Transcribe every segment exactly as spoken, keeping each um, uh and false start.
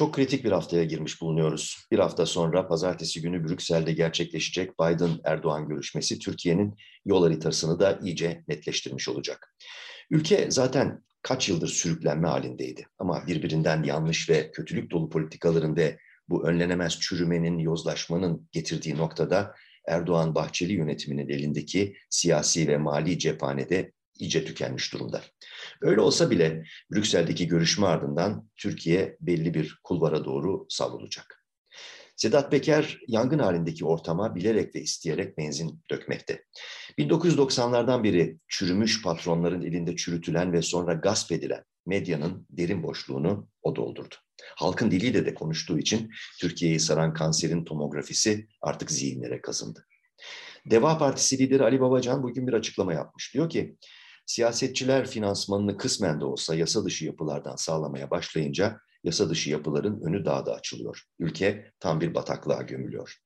Çok kritik bir haftaya girmiş bulunuyoruz. Bir hafta sonra pazartesi günü Brüksel'de gerçekleşecek Biden-Erdoğan görüşmesi Türkiye'nin yol haritasını da iyice netleştirmiş olacak. Ülke zaten kaç yıldır sürüklenme halindeydi ama birbirinden yanlış ve kötülük dolu politikalarında bu önlenemez çürümenin, yozlaşmanın getirdiği noktada Erdoğan-Bahçeli yönetiminin elindeki siyasi ve mali cephanede iyice tükenmiş durumda. Öyle olsa bile Brüksel'deki görüşme ardından Türkiye belli bir kulvara doğru savrulacak. Sedat Peker yangın halindeki ortama bilerek ve isteyerek benzin dökmekte. bin dokuz yüz doksanlardan beri çürümüş patronların elinde çürütülen ve sonra gasp edilen medyanın derin boşluğunu o doldurdu. Halkın diliyle de konuştuğu için Türkiye'yi saran kanserin tomografisi artık zihinlere kazındı. Deva Partisi lideri Ali Babacan bugün bir açıklama yapmış. Diyor ki, siyasetçiler finansmanını kısmen de olsa yasa dışı yapılardan sağlamaya başlayınca yasa dışı yapıların önü daha da açılıyor. Ülke tam bir bataklığa gömülüyor.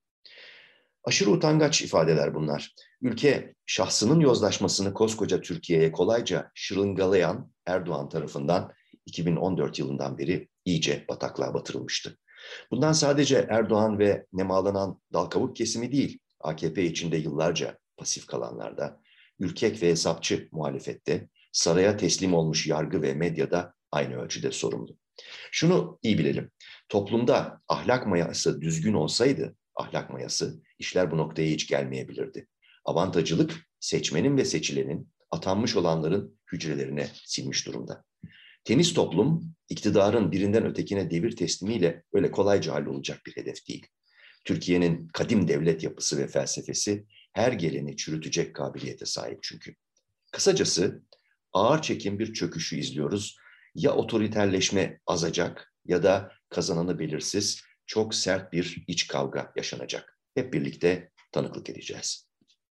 Aşırı utangaç ifadeler bunlar. Ülke şahsının yozlaşmasını koskoca Türkiye'ye kolayca şırıngalayan Erdoğan tarafından iki bin on dört yılından beri iyice bataklığa batırılmıştı. Bundan sadece Erdoğan ve nemalanan dalkavuk kesimi değil, A K P içinde yıllarca pasif kalanlarda, ürkek ve hesapçı muhalefette, saraya teslim olmuş yargı ve medyada aynı ölçüde sorumlu. Şunu iyi bilelim, toplumda ahlak mayası düzgün olsaydı, ahlak mayası, işler bu noktaya hiç gelmeyebilirdi. Avantajcılık seçmenin ve seçilenin, atanmış olanların hücrelerine sinmiş durumda. Temiz toplum, iktidarın birinden ötekine devir teslimiyle öyle kolayca hallolacak bir hedef değil. Türkiye'nin kadim devlet yapısı ve felsefesi her geleni çürütecek kabiliyete sahip çünkü. Kısacası ağır çekim bir çöküşü izliyoruz. Ya otoriterleşme azacak ya da kazananı belirsiz, çok sert bir iç kavga yaşanacak. Hep birlikte tanıklık edeceğiz.